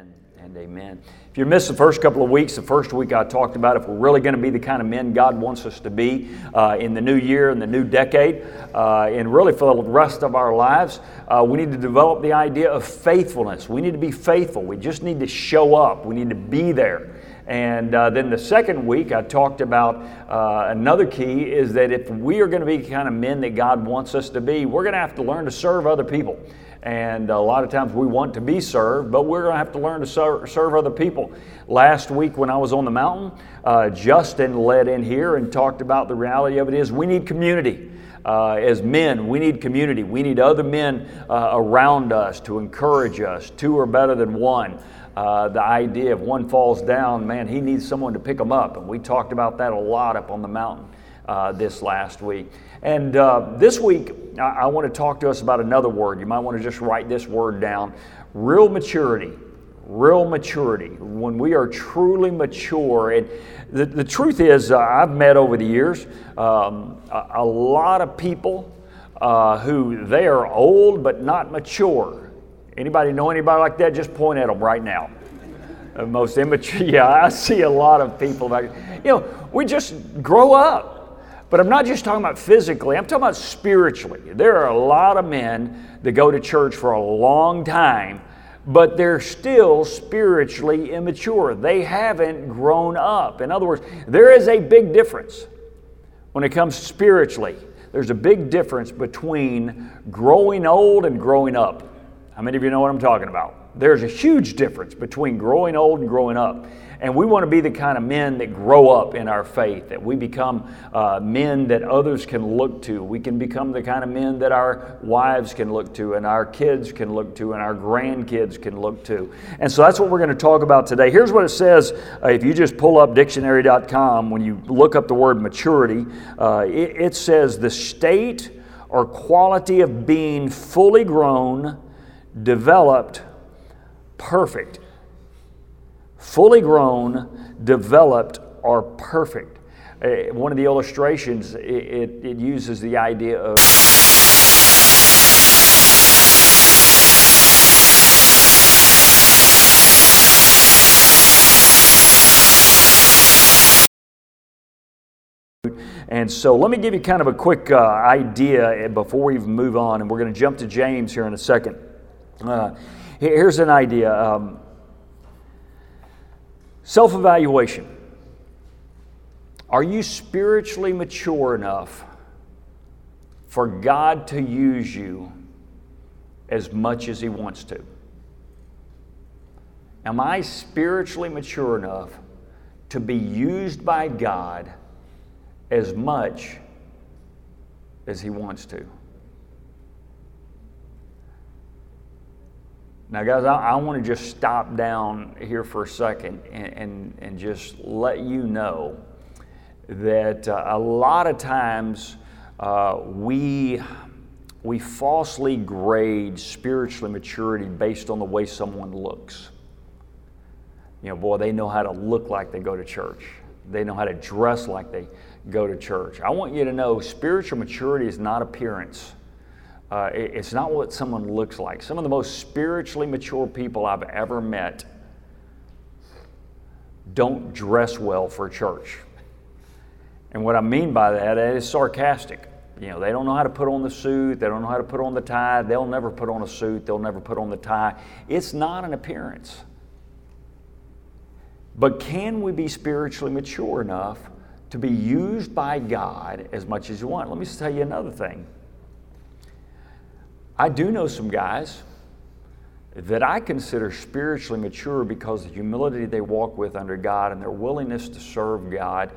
Amen and amen. If you missed the first couple of weeks, the first week I talked about if we're really going to be the kind of men God wants us to be in the new year and the new decade, and really for the rest of our lives, we need to develop the idea of faithfulness. We need to be faithful. We just need to show up. We need to be there. And then the second week I talked about another key is that if we are going to be the kind of men that God wants us to be, we're going to have to learn to serve other people. And a lot of times we want to be served, but we're going to have to learn to serve other people. Last week when I was on the mountain, Justin led in here and talked about the reality of it is we need community. As men, we need community. We need other men around us to encourage us. Two are better than one. The idea if one falls down, man, he needs someone to pick him up. And we talked about that a lot up on the mountain this last week. And this week, I want to talk to us about another word. You might want to just write this word down. Real maturity. Real maturity. When we are truly mature. And the truth is, I've met over the years a lot of people who they are old but not mature. Anybody know anybody like that? Just point at them right now. Most immature. Yeah, I see a lot of people like, you know, we just grow up. But I'm not just talking about physically. I'm talking about spiritually. There are a lot of men that go to church for a long time, but they're still spiritually immature. They haven't grown up. In other words, there is a big difference when it comes spiritually. There's a big difference between growing old and growing up. How many of you know what I'm talking about? There's a huge difference between growing old and growing up. And we want to be the kind of men that grow up in our faith, that we become men that others can look to. We can become the kind of men that our wives can look to and our kids can look to and our grandkids can look to. And so that's what we're going to talk about today. Here's what it says. If you just pull up dictionary.com, when you look up the word maturity, it says the state or quality of being fully grown, developed, perfect. Fully grown, developed, or perfect. One of the illustrations, it uses the idea of and so let me give you kind of a quick idea before we even move on, and we're going to jump to James here in a second. Here's an idea. Self-evaluation. Are you spiritually mature enough for God to use you as much as He wants to? Am I spiritually mature enough to be used by God as much as He wants to? Now, guys, I want to just stop down here for a second and just let you know that a lot of times we falsely grade spiritual maturity based on the way someone looks. You know, boy, they know how to look like they go to church. They know how to dress like they go to church. I want you to know spiritual maturity is not appearance. It's not what someone looks like. Some of the most spiritually mature people I've ever met don't dress well for church. And what I mean by that is sarcastic. You know, they don't know how to put on the suit. They don't know how to put on the tie. They'll never put on a suit. They'll never put on the tie. It's not an appearance. But can we be spiritually mature enough to be used by God as much as you want? Let me just tell you another thing. I do know some guys that I consider spiritually mature because of the humility they walk with under God and their willingness to serve God,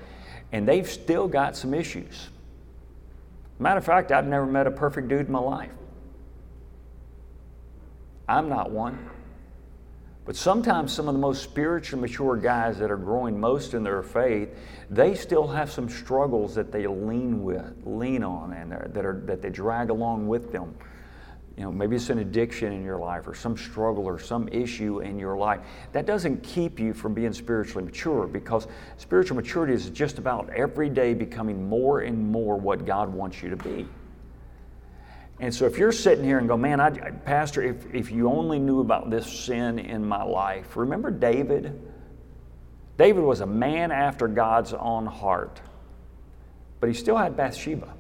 and they've still got some issues. Matter of fact, I've never met a perfect dude in my life. I'm not one. But sometimes some of the most spiritually mature guys that are growing most in their faith, they still have some struggles that they lean on and that they drag along with them. You know, maybe it's an addiction in your life or some struggle or some issue in your life. That doesn't keep you from being spiritually mature, because spiritual maturity is just about every day becoming more and more what God wants you to be. And so if you're sitting here and go, man, Pastor, if you only knew about this sin in my life, remember David? David was a man after God's own heart, but he still had Bathsheba.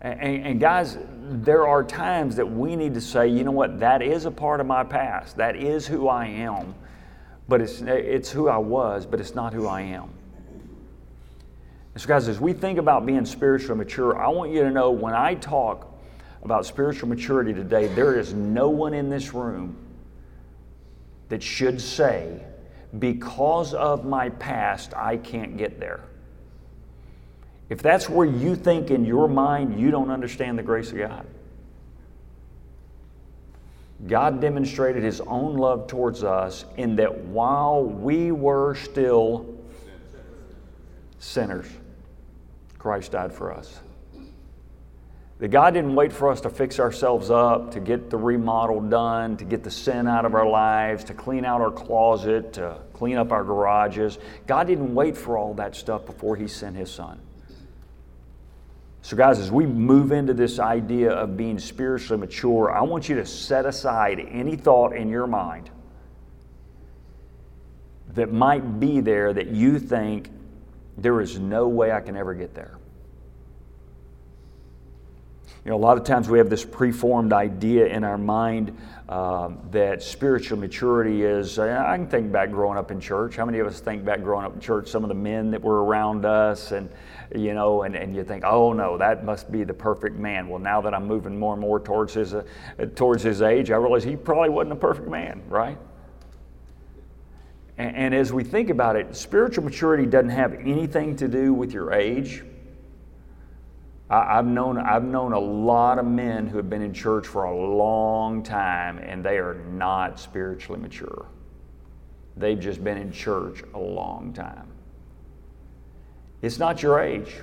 And guys, there are times that we need to say, you know what, that is a part of my past. That is who I am, but it's who I was, but it's not who I am. And so guys, as we think about being spiritually mature, I want you to know when I talk about spiritual maturity today, there is no one in this room that should say, because of my past, I can't get there. If that's where you think in your mind, you don't understand the grace of God. God demonstrated His own love towards us in that while we were still sinners, Christ died for us. That God didn't wait for us to fix ourselves up, to get the remodel done, to get the sin out of our lives, to clean out our closet, to clean up our garages. God didn't wait for all that stuff before He sent His Son. So guys, as we move into this idea of being spiritually mature, I want you to set aside any thought in your mind that might be there that you think, there is no way I can ever get there. You know, a lot of times we have this preformed idea in our mind that spiritual maturity is, I can think back growing up in church. How many of us think back growing up in church, some of the men that were around us, and you know, and you think, oh no, that must be the perfect man. Well, now that I'm moving more and more towards his age, I realize he probably wasn't a perfect man, right? And as we think about it, spiritual maturity doesn't have anything to do with your age. I've known a lot of men who have been in church for a long time, and they are not spiritually mature. They've just been in church a long time. It's not your age.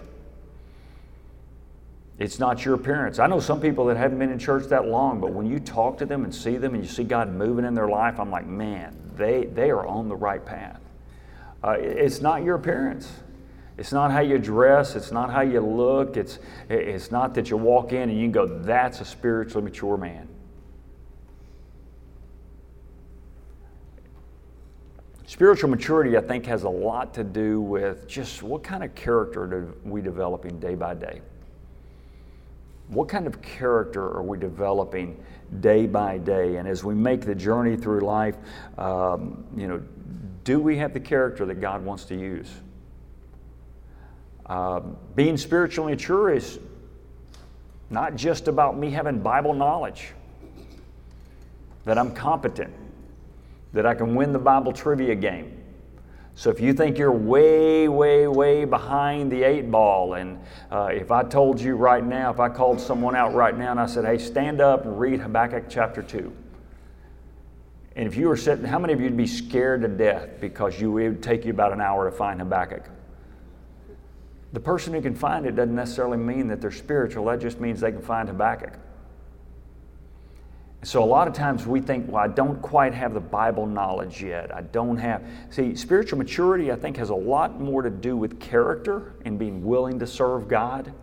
It's not your appearance. I know some people that haven't been in church that long, but when you talk to them and see them and you see God moving in their life, I'm like, man, they are on the right path. It's not your appearance. It's not how you dress. It's not how you look. It's not that you walk in and you can go, that's a spiritually mature man. Spiritual maturity, I think, has a lot to do with just what kind of character are we developing day by day? What kind of character are we developing day by day? And as we make the journey through life, do we have the character that God wants to use? Being spiritually mature is not just about me having Bible knowledge, that I'm competent, that I can win the Bible trivia game. So if you think you're way, way, way behind the eight ball, and if I told you right now, if I called someone out right now and I said, hey, stand up and read Habakkuk chapter 2. And if you were sitting, how many of you would be scared to death because it would take you about an hour to find Habakkuk? The person who can find it doesn't necessarily mean that they're spiritual. That just means they can find Habakkuk. So a lot of times we think, well, I don't quite have the Bible knowledge yet. See, spiritual maturity, I think, has a lot more to do with character and being willing to serve God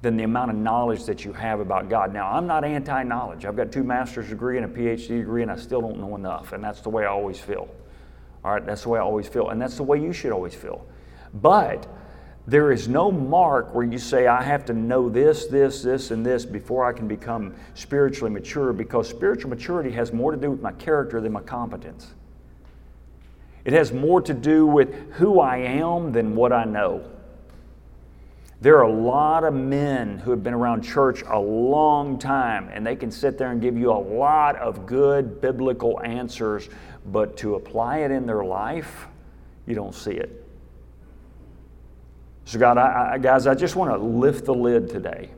than the amount of knowledge that you have about God. Now, I'm not anti-knowledge. I've got 2 master's degree and a PhD degree, and I still don't know enough. And that's the way I always feel. All right, that's the way I always feel. And that's the way you should always feel. But there is no mark where you say, I have to know this, this, this, and this before I can become spiritually mature, because spiritual maturity has more to do with my character than my competence. It has more to do with who I am than what I know. There are a lot of men who have been around church a long time, and they can sit there and give you a lot of good biblical answers, but to apply it in their life, you don't see it. So God, I just want to lift the lid today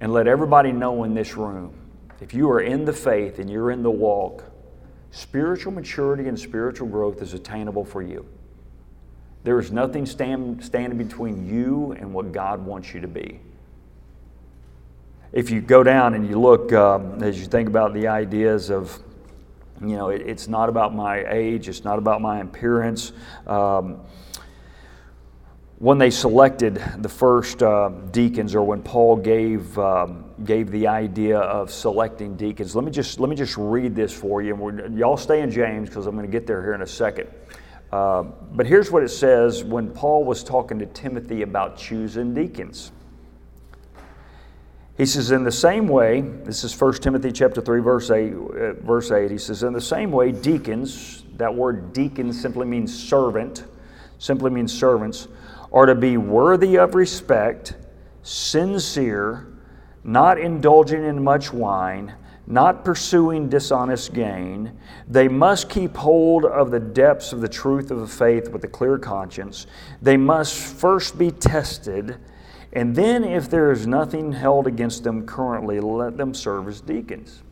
and let everybody know in this room, if you are in the faith and you're in the walk, spiritual maturity and spiritual growth is attainable for you. There is nothing standing between you and what God wants you to be. If you go down and you look, as you think about the ideas of, you know, it's not about my age, it's not about my appearance. when they selected the first deacons, or when Paul gave the idea of selecting deacons, let me just read this for you. And y'all stay in James, because I'm going to get there here in a second. But here's what it says when Paul was talking to Timothy about choosing deacons. He says, in the same way, this is 1 Timothy chapter 3, verse 8, he says, in the same way, deacons, that word deacon simply means servants, are to be worthy of respect, sincere, not indulging in much wine, not pursuing dishonest gain. They must keep hold of the depths of the truth of the faith with a clear conscience. They must first be tested, and then if there is nothing held against them currently, let them serve as deacons.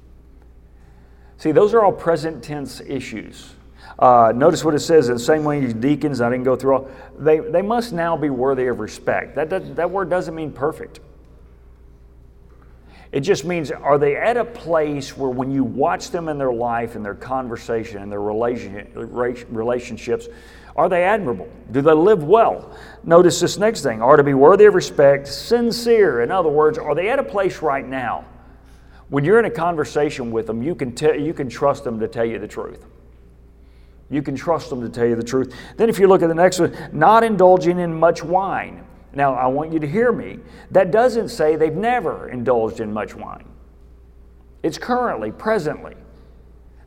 See, those are all present tense issues. Notice what it says, in the same way as deacons, I didn't go through all, they must now be worthy of respect. That word doesn't mean perfect. It just means, are they at a place where when you watch them in their life, in their conversation, in their relationships, are they admirable? Do they live well? Notice this next thing, are to be worthy of respect, sincere. In other words, are they at a place right now? When you're in a conversation with them, you can trust them to tell you the truth. You can trust them to tell you the truth. Then if you look at the next one, not indulging in much wine. Now, I want you to hear me. That doesn't say they've never indulged in much wine. It's currently, presently.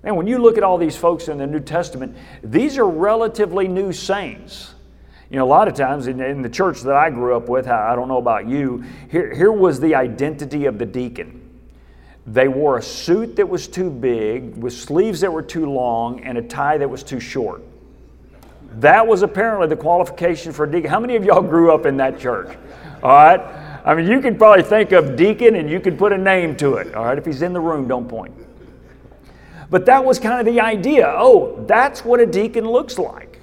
And when you look at all these folks in the New Testament, these are relatively new saints. You know, a lot of times in the church that I grew up with, I don't know about you, here was the identity of the deacon. They wore a suit that was too big, with sleeves that were too long, and a tie that was too short. That was apparently the qualification for a deacon. How many of y'all grew up in that church? All right? I mean, you could probably think of deacon and you could put a name to it. All right? If he's in the room, don't point. But that was kind of the idea. Oh, that's what a deacon looks like.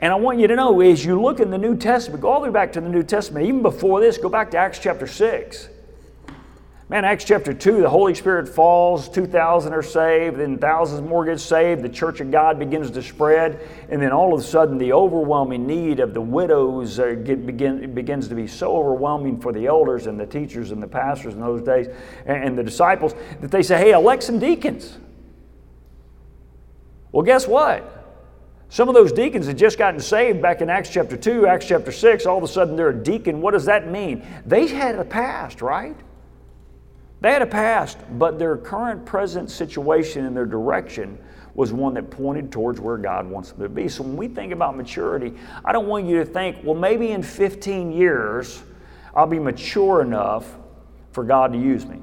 And I want you to know, as you look in the New Testament, go all the way back to the New Testament, even before this, go back to Acts chapter 6. Man, Acts chapter 2, the Holy Spirit falls, 2,000 are saved, then thousands more get saved, the church of God begins to spread, and then all of a sudden the overwhelming need of the widows begins to be so overwhelming for the elders and the teachers and the pastors in those days and the disciples that they say, hey, elect some deacons. Well, guess what? Some of those deacons had just gotten saved back in Acts chapter 2, Acts chapter 6, all of a sudden they're a deacon. What does that mean? They had a past, right? They had a past, but their current present situation and their direction was one that pointed towards where God wants them to be. So when we think about maturity, I don't want you to think, well, maybe in 15 years, I'll be mature enough for God to use me.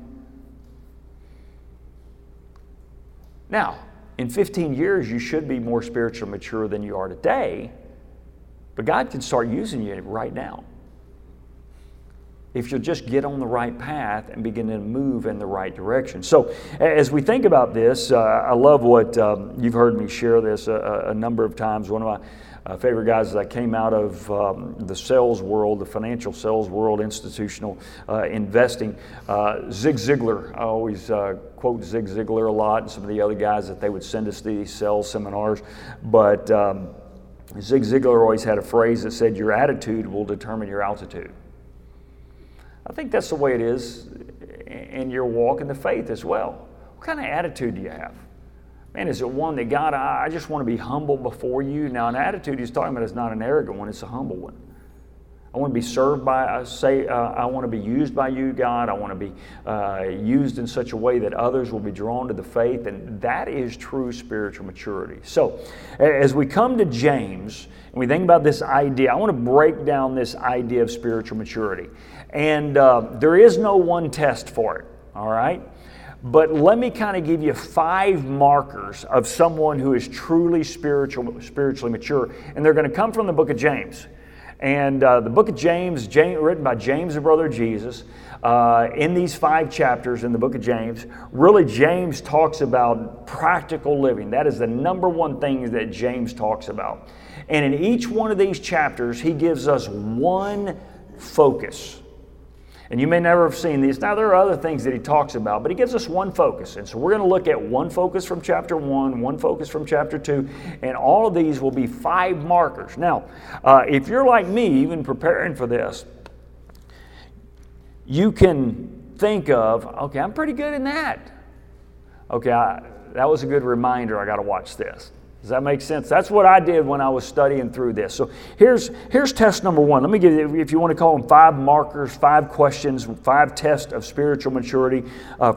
Now, in 15 years, you should be more spiritually mature than you are today, but God can start using you right now, if you'll just get on the right path and begin to move in the right direction. So as we think about this, I love what you've heard me share this a number of times. One of my favorite guys is I came out of the sales world, the financial sales world, institutional investing. Zig Ziglar, I always quote Zig Ziglar a lot, and some of the other guys that they would send us to these sales seminars. But Zig Ziglar always had a phrase that said, your attitude will determine your altitude. I think that's the way it is in your walk in the faith as well. What kind of attitude do you have? Man, is it one that, God, I just want to be humble before you? Now, an attitude he's talking about is not an arrogant one, it's a humble one. I want to be served by, I want to be used by you, God. I want to be used in such a way that others will be drawn to the faith, and that is true spiritual maturity. So, as we come to James, and we think about this idea, I want to break down this idea of spiritual maturity. And there is no one test for it, all right? But let me kind of give you 5 markers of someone who is truly spiritually mature, and they're going to come from the book of James. And the book of James, written by James, the brother of Jesus, in these 5 chapters in the book of James, really James talks about practical living. That is the number one thing that James talks about. And in each one of these chapters, he gives us one focus. And you may never have seen these. Now, there are other things that he talks about, but he gives us one focus. And so we're going to look at one focus from chapter 1, one focus from chapter 2, and all of these will be 5 markers. Now, if you're like me, even preparing for this, you can think of, okay, I'm pretty good in that. Okay, that was a good reminder. I got to watch this. Does that make sense? That's what I did when I was studying through this. So here's test number 1. Let me give you, if you want to call them 5 markers, 5 questions, 5 tests of spiritual maturity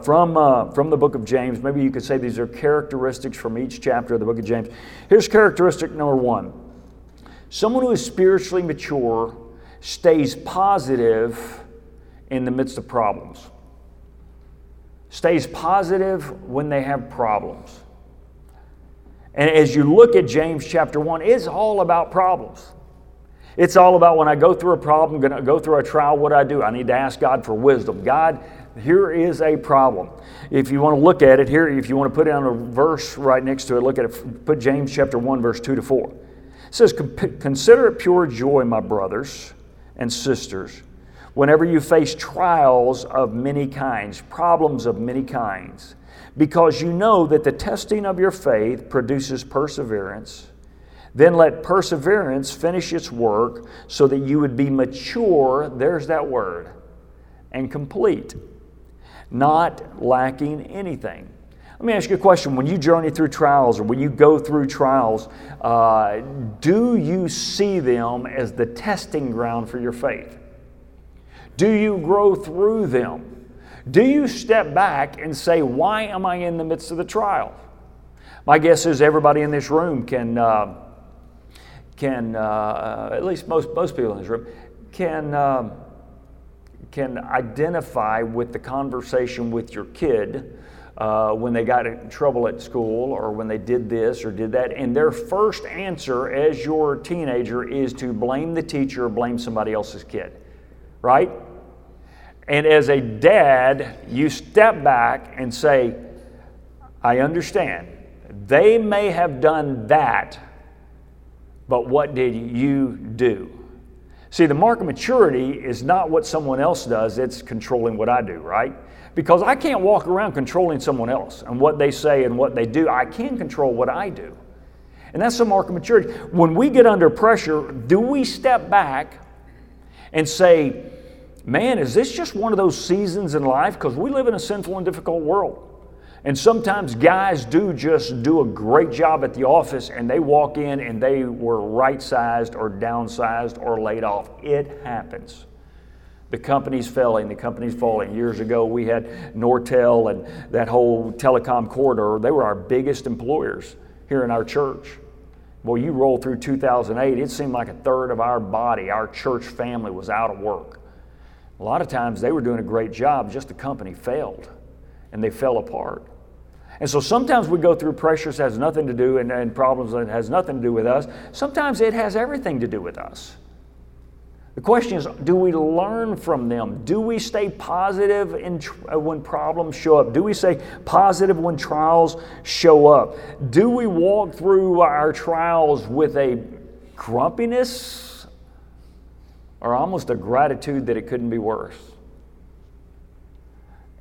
from the book of James. Maybe you could say these are characteristics from each chapter of the book of James. Here's characteristic number 1. Someone who is spiritually mature stays positive in the midst of problems. Stays positive when they have problems. And as you look at James chapter 1, it's all about problems. It's all about when I go through a problem, going to go through a trial, what I do. I need to ask God for wisdom. God, here is a problem. If you want to look at it here, if you want to put down a verse right next to it, look at it, put James chapter 1, verse 2 to 4. It says, "Consider it pure joy, my brothers and sisters, whenever you face trials of many kinds, problems of many kinds, because you know that the testing of your faith produces perseverance. Then let perseverance finish its work so that you would be mature," there's that word, "and complete, not lacking anything." Let me ask you a question. When you journey through trials, or when you go through trials, do you see them as the testing ground for your faith? Do you grow through them? Do you step back and say, why am I in the midst of the trial? My guess is everybody in this room can at least most people in this room, can identify with the conversation with your kid when they got in trouble at school, or when they did this or did that, and their first answer as your teenager is to blame the teacher or blame somebody else's kid, right? And as a dad, you step back and say, I understand. They may have done that, but what did you do? See, the mark of maturity is not what someone else does, it's controlling what I do, right? Because I can't walk around controlling someone else and what they say and what they do. I can control what I do. And that's the mark of maturity. When we get under pressure, do we step back and say, man, is this just one of those seasons in life? Because we live in a sinful and difficult world. And sometimes guys do just do a great job at the office, and they walk in and they were right-sized or downsized or laid off. It happens. The company's failing. The company's falling. Years ago, we had Nortel and that whole telecom corridor. They were our biggest employers here in our church. Boy, you roll through 2008, it seemed like a third of our body, our church family, was out of work. A lot of times they were doing a great job, just the company failed, and they fell apart. And so sometimes we go through pressures that has nothing to do, and problems that has nothing to do with us. Sometimes it has everything to do with us. The question is, do we learn from them? Do we stay positive when problems show up? Do we stay positive when trials show up? Do we walk through our trials with a grumpiness? Or almost a gratitude that it couldn't be worse?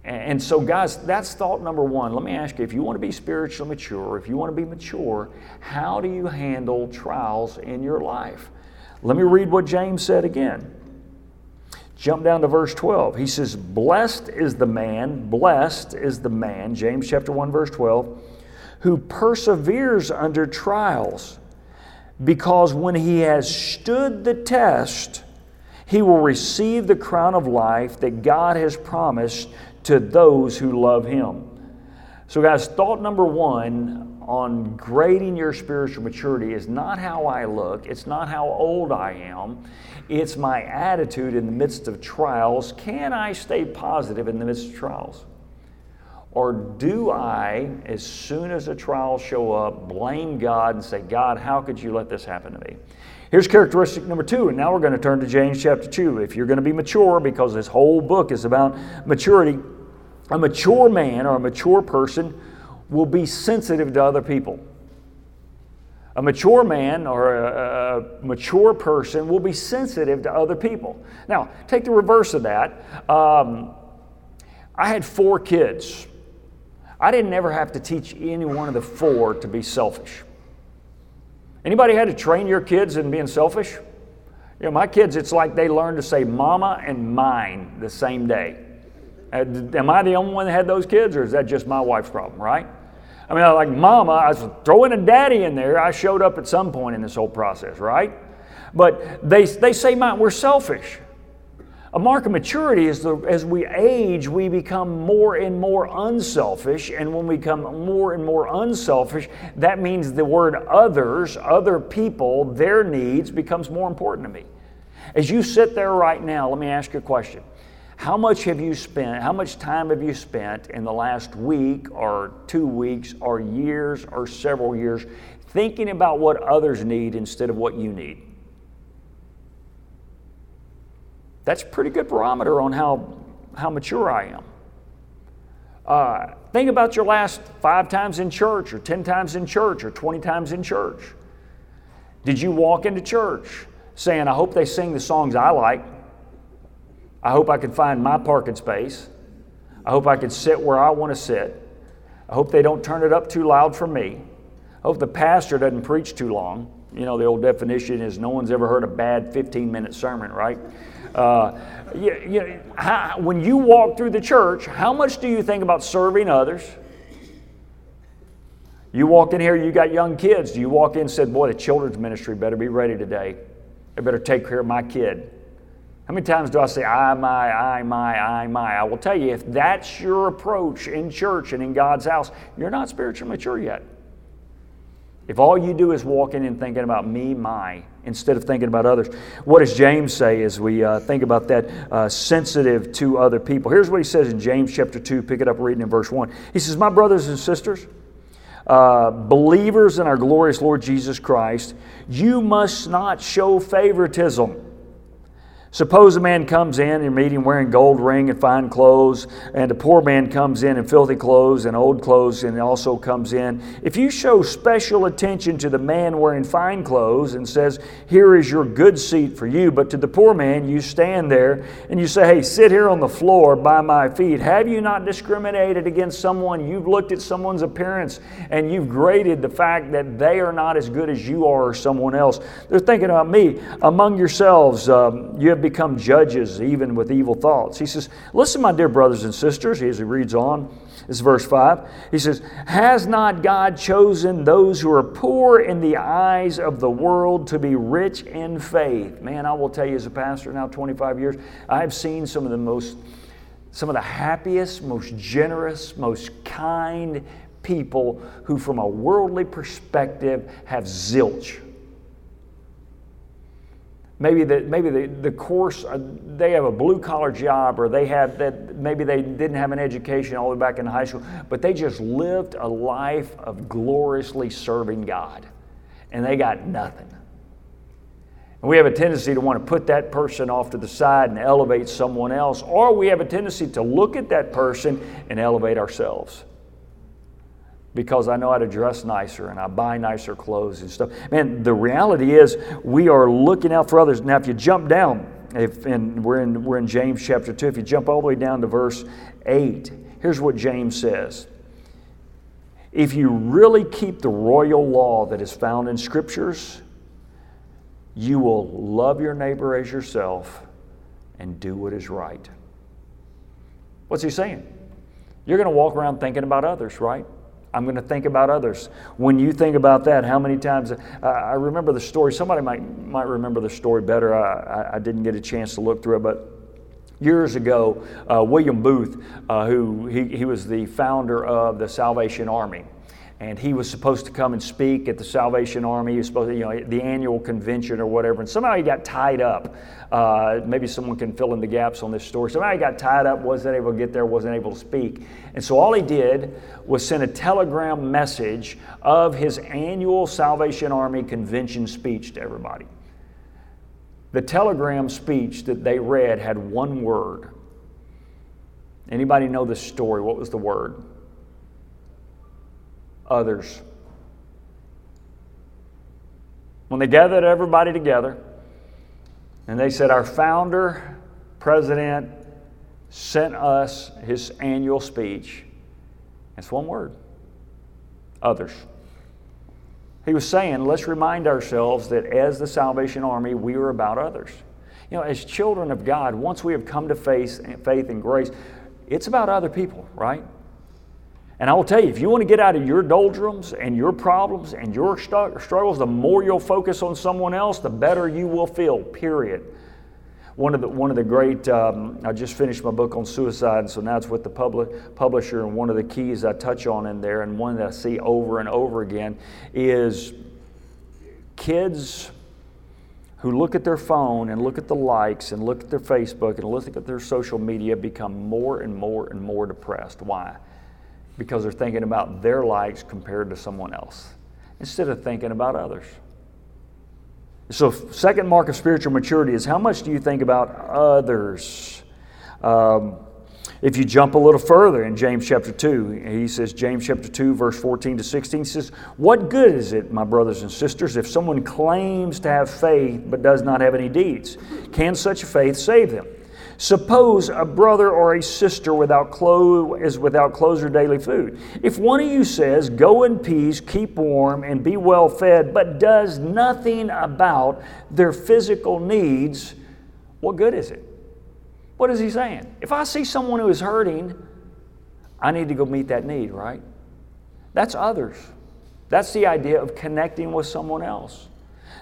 And so guys, that's thought number 1. Let me ask you, if you want to be spiritually mature, if you want to be mature, how do you handle trials in your life? Let me read what James said again. Jump down to verse 12. He says, blessed is the man, James chapter 1, verse 12, who perseveres under trials, because when he has stood the test, he will receive the crown of life that God has promised to those who love him. So guys, thought number 1 on grading your spiritual maturity is not how I look, it's not how old I am, it's my attitude in the midst of trials. Can I stay positive in the midst of trials? Or do I, as soon as the trials show up, blame God and say, God, how could you let this happen to me? Here's characteristic number 2, and now we're going to turn to James chapter 2. If you're going to be mature, because this whole book is about maturity, a mature man or a mature person will be sensitive to other people. A mature man or a mature person will be sensitive to other people. Now, take the reverse of that. I had 4 kids. I didn't ever have to teach any one of the 4 to be selfish. Anybody had to train your kids in being selfish? You know, my kids, it's like they learned to say mama and mine the same day. Am I the only one that had those kids, or is that just my wife's problem, right? I mean, like mama, I was throwing a daddy in there. I showed up at some point in this whole process, right? But they say mine, we're selfish. A mark of maturity is as we age, we become more and more unselfish. And when we become more and more unselfish, that means the word others, other people, their needs becomes more important to me. As you sit there right now, let me ask you a question. How much time have you spent in the last week or 2 weeks or years or several years thinking about what others need instead of what you need? That's a pretty good barometer on how mature I am. Think about your last 5 times in church or 10 times in church or 20 times in church. Did you walk into church saying, I hope they sing the songs I like. I hope I can find my parking space. I hope I can sit where I want to sit. I hope they don't turn it up too loud for me. I hope the pastor doesn't preach too long. You know, the old definition is no one's ever heard a bad 15-minute sermon, right? When you walk through the church, how much do you think about serving others? You walk in here, you got young kids. Do you walk in and say, boy, the children's ministry better be ready today. They better take care of my kid. How many times do I say, I, my? I will tell you, if that's your approach in church and in God's house, you're not spiritually mature yet. If all you do is walk in and thinking about me, my, instead of thinking about others. What does James say as we think about that sensitive to other people? Here's what he says in James chapter 2, pick it up reading in verse 1. He says, my brothers and sisters, believers in our glorious Lord Jesus Christ, you must not show favoritism. Suppose a man comes in and you're meeting wearing gold ring and fine clothes, and a poor man comes in in filthy clothes and old clothes and also comes in. If you show special attention to the man wearing fine clothes and says, here is your good seat for you, but to the poor man you stand there and you say, hey, sit here on the floor by my feet. Have you not discriminated against someone? You've looked at someone's appearance and you've graded the fact that they are not as good as you are or someone else. They're thinking about me. Among yourselves, you have become judges even with evil thoughts. He says, listen, my dear brothers and sisters, as he reads on, this is verse 5. He says, has not God chosen those who are poor in the eyes of the world to be rich in faith? Man, I will tell you as a pastor now 25 years, I've seen some of the happiest, most generous, most kind people who from a worldly perspective have zilch. Maybe the course, they have a blue-collar job, or they have that. Maybe they didn't have an education all the way back in high school, but they just lived a life of gloriously serving God, and they got nothing. And we have a tendency to want to put that person off to the side and elevate someone else, or we have a tendency to look at that person and elevate ourselves. Because I know how to dress nicer and I buy nicer clothes and stuff. Man, the reality is we are looking out for others. Now, if you jump down, we're in James chapter 2, if you jump all the way down to verse 8, here's what James says. If you really keep the royal law that is found in Scriptures, you will love your neighbor as yourself and do what is right. What's he saying? You're going to walk around thinking about others, right? I'm going to think about others. When you think about that, how many times... I remember the story. Somebody might remember the story better. I didn't get a chance to look through it, but years ago, William Booth, who was the founder of the Salvation Army, and he was supposed to come and speak at the Salvation Army. He was supposed to, the annual convention or whatever, and somehow he got tied up. Maybe someone can fill in the gaps on this story. Somehow he got tied up, wasn't able to get there, wasn't able to speak. And so all he did was send a telegram message of his annual Salvation Army convention speech to everybody. The telegram speech that they read had one word. Anybody know this story? What was the word? Others. when they gathered everybody together, and they said, our founder, president, sent us his annual speech. It's one word: others. He was saying, let's remind ourselves that as the Salvation Army, we are about others. You know, as children of God, once we have come to faith and grace, it's about other people, right? And I will tell you, if you want to get out of your doldrums and your problems and your struggles, the more you'll focus on someone else, the better you will feel, period. One of the great, I just finished my book on suicide, so now it's with the publisher, and one of the keys I touch on in there, and one that I see over and over again, is kids who look at their phone and look at the likes and look at their Facebook and look at their social media become more and more and more depressed. Why? Because they're thinking about their likes compared to someone else instead of thinking about others. So, second mark of spiritual maturity is how much do you think about others? If you jump a little further in James chapter 2, he says, James chapter 2, verse 14 to 16, says, what good is it, my brothers and sisters, if someone claims to have faith but does not have any deeds? Can such faith save them? Suppose a brother or a sister is without clothes or daily food. If one of you says, go in peace, keep warm, and be well fed, but does nothing about their physical needs, what good is it? What is he saying? If I see someone who is hurting, I need to go meet that need, right? That's others. That's the idea of connecting with someone else.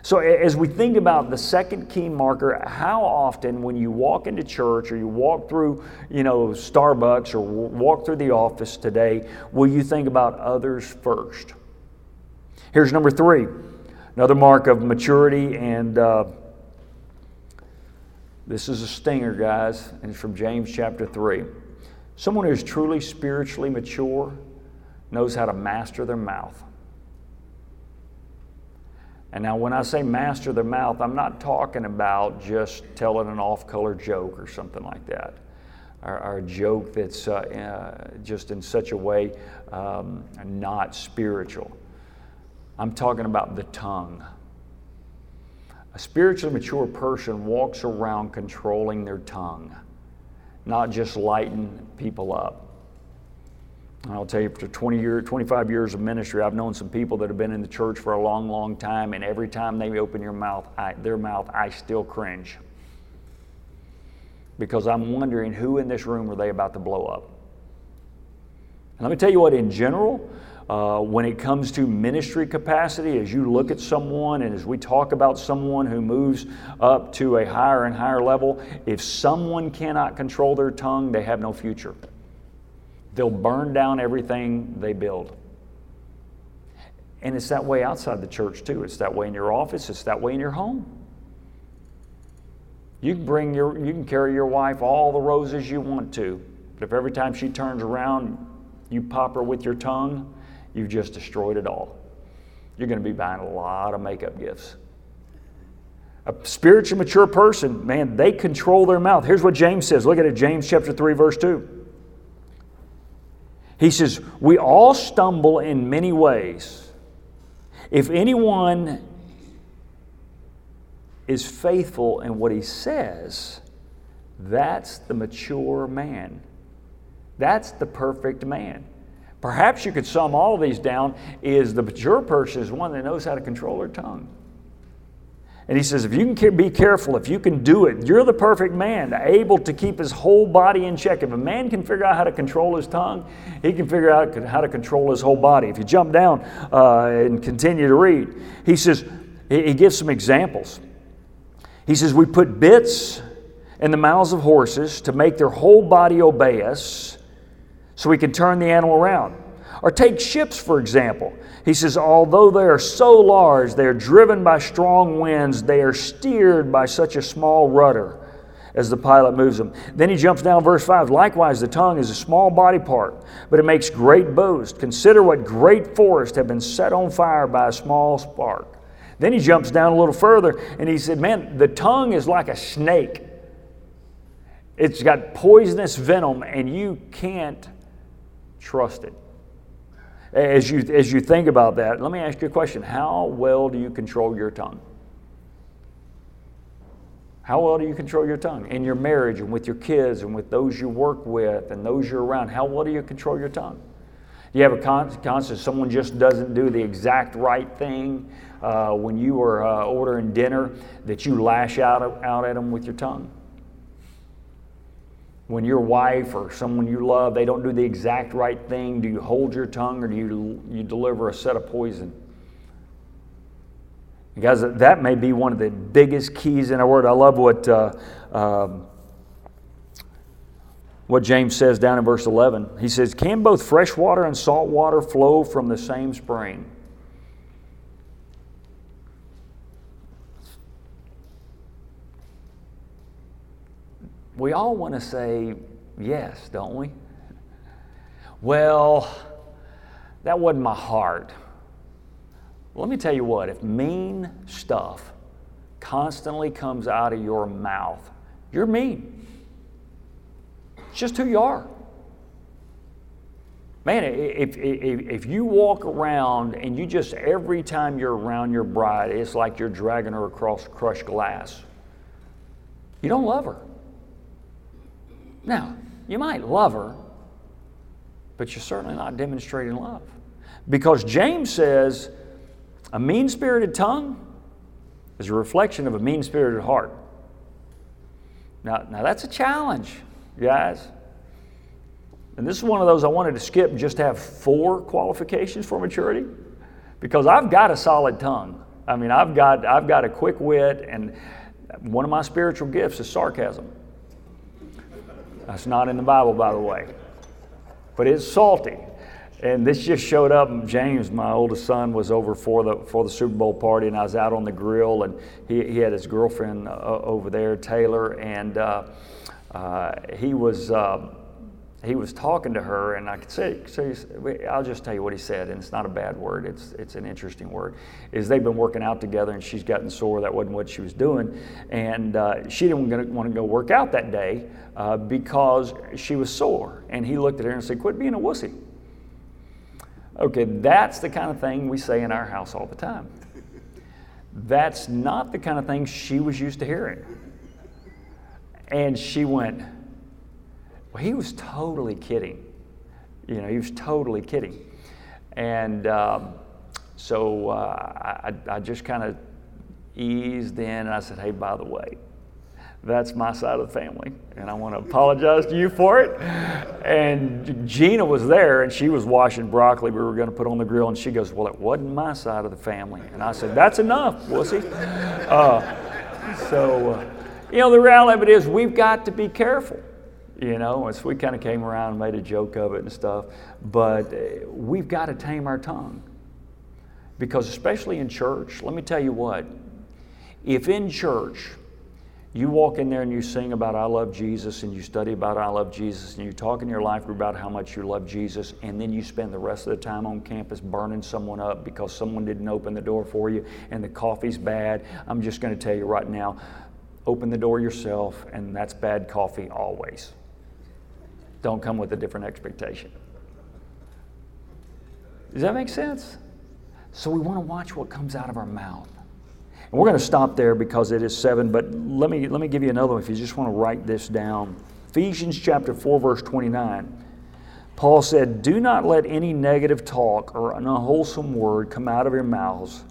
So as we think about the second key marker, how often when you walk into church or you walk through, Starbucks, or walk through the office today, will you think about others first? Here's number 3, another mark of maturity, and this is a stinger, guys, and it's from James chapter 3. Someone who is truly spiritually mature knows how to master their mouth. And now when I say master their mouth, I'm not talking about just telling an off-color joke or something like that, or a joke that's just in such a way not spiritual. I'm talking about the tongue. A spiritually mature person walks around controlling their tongue, not just lighting people up. And I'll tell you, after 25 years of ministry, I've known some people that have been in the church for a long, long time, and every time they open their mouth, I still cringe. Because I'm wondering, who in this room are they about to blow up? And let me tell you what, in general, when it comes to ministry capacity, as you look at someone and as we talk about someone who moves up to a higher and higher level, if someone cannot control their tongue, they have no future. They'll burn down everything they build. And it's that way outside the church too. It's that way in your office. It's that way in your home. You can carry your wife all the roses you want to, but if every time she turns around, you pop her with your tongue, you've just destroyed it all. You're going to be buying a lot of makeup gifts. A spiritually mature person, man, they control their mouth. Here's what James says. Look at it, James chapter 3, verse 2. He says, we all stumble in many ways. If anyone is faithful in what he says, that's the mature man. That's the perfect man. Perhaps you could sum all of these down, is the mature person is one that knows how to control their tongue. And he says, if you can be careful, if you can do it, you're the perfect man, able to keep his whole body in check. If a man can figure out how to control his tongue, he can figure out how to control his whole body. If you jump down and continue to read, he says, he gives some examples. He says, we put bits in the mouths of horses to make their whole body obey us so we can turn the animal around. Or take ships, for example. He says, although they are so large, they are driven by strong winds, they are steered by such a small rudder as the pilot moves them. Then he jumps down, verse 5, likewise the tongue is a small body part, but it makes great boast. Consider what great forests have been set on fire by a small spark. Then he jumps down a little further, and he said, man, the tongue is like a snake. It's got poisonous venom, and you can't trust it. as you think about that, let me ask you a question. How well do you control your tongue? How well do you control your tongue in your marriage and with your kids and with those you work with and those you're around? How well do you control your tongue? Do you have a conscience someone just doesn't do the exact right thing when you are ordering dinner, that you lash out at them with your tongue? When your wife or someone you love, they don't do the exact right thing, do you hold your tongue, or do you deliver a set of poison? And guys, that may be one of the biggest keys in our word. I love what James says down in verse 11. He says, "Can both fresh water and salt water flow from the same spring?" We all want to say yes, don't we? Well, that wasn't my heart. Let me tell you what, if mean stuff constantly comes out of your mouth, you're mean. It's just who you are. Man, if you walk around and you just, every time you're around your bride, it's like you're dragging her across crushed glass. You don't love her. Now, you might love her, but you're certainly not demonstrating love. Because James says a mean-spirited tongue is a reflection of a mean-spirited heart. Now that's a challenge, guys. And this is one of those I wanted to skip and just have 4 qualifications for maturity, because I've got a solid tongue. I mean, I've got a quick wit, and one of my spiritual gifts is sarcasm. That's not in the Bible, by the way. But it's salty. And this just showed up. James, my oldest son, was over for the Super Bowl party, and I was out on the grill, and he had his girlfriend over there, Taylor, and he was talking to her, and I could say, I'll just tell you what he said, and it's not a bad word. It's an interesting word. Is they've been working out together, and she's gotten sore. That wasn't what she was doing, and she didn't want to go work out that day because she was sore. And he looked at her and said, "Quit being a wussy." Okay, that's the kind of thing we say in our house all the time. That's not the kind of thing she was used to hearing. And she went, "Well, he was totally kidding. You know, he was totally kidding." And so I just kind of eased in, and I said, "Hey, by the way, that's my side of the family, and I want to apologize to you for it." And Gina was there, and she was washing broccoli we were going to put on the grill, and she goes, "Well, it wasn't my side of the family." And I said, "That's enough, wussy." You know, the reality of it is we've got to be careful. You know, as we kind of came around and made a joke of it and stuff, but we've got to tame our tongue. Because especially in church, let me tell you what, if in church you walk in there and you sing about I love Jesus, and you study about I love Jesus, and you talk in your life group about how much you love Jesus, and then you spend the rest of the time on campus burning someone up because someone didn't open the door for you and the coffee's bad, I'm just going to tell you right now, open the door yourself, and that's bad coffee always. Don't come with a different expectation. Does that make sense? So we want to watch what comes out of our mouth. And we're going to stop there because it is 7, but let me give you another one if you just want to write this down. Ephesians chapter 4, verse 29. Paul said, "Do not let any negative talk or an unwholesome word come out of your mouths,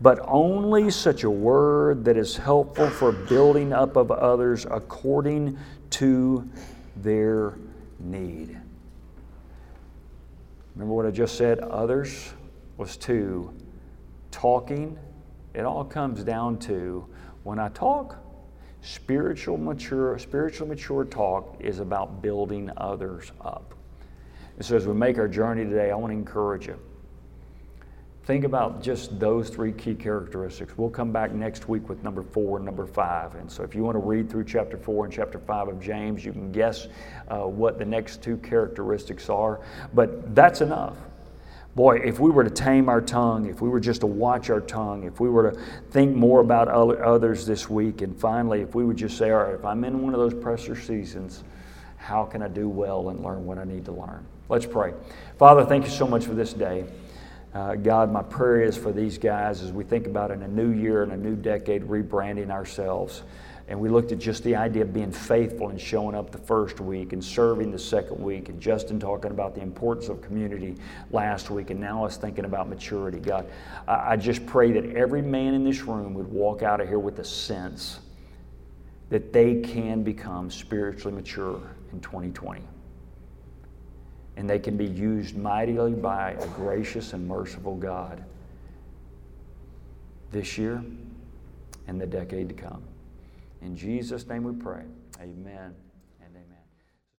but only such a word that is helpful for building up of others according to their need." Remember what I just said? Others was 2. Talking, it all comes down to, when I talk, spiritual mature talk is about building others up. And so as we make our journey today, I want to encourage you. Think about just those 3 key characteristics. We'll come back next week with number 4 and number 5. And so if you want to read through chapter 4 and chapter 5 of James, you can guess what the next 2 characteristics are. But that's enough. Boy, if we were to tame our tongue, if we were just to watch our tongue, if we were to think more about others this week, and finally, if we would just say, all right, if I'm in one of those pressure seasons, how can I do well and learn what I need to learn? Let's pray. Father, thank you so much for this day. God, my prayer is for these guys as we think about in a new year and a new decade rebranding ourselves. And we looked at just the idea of being faithful and showing up the first week and serving the second week, and Justin talking about the importance of community last week, and now us thinking about maturity. God, I just pray that every man in this room would walk out of here with a sense that they can become spiritually mature in 2020. And they can be used mightily by a gracious and merciful God this year and the decade to come. In Jesus' name we pray. Amen.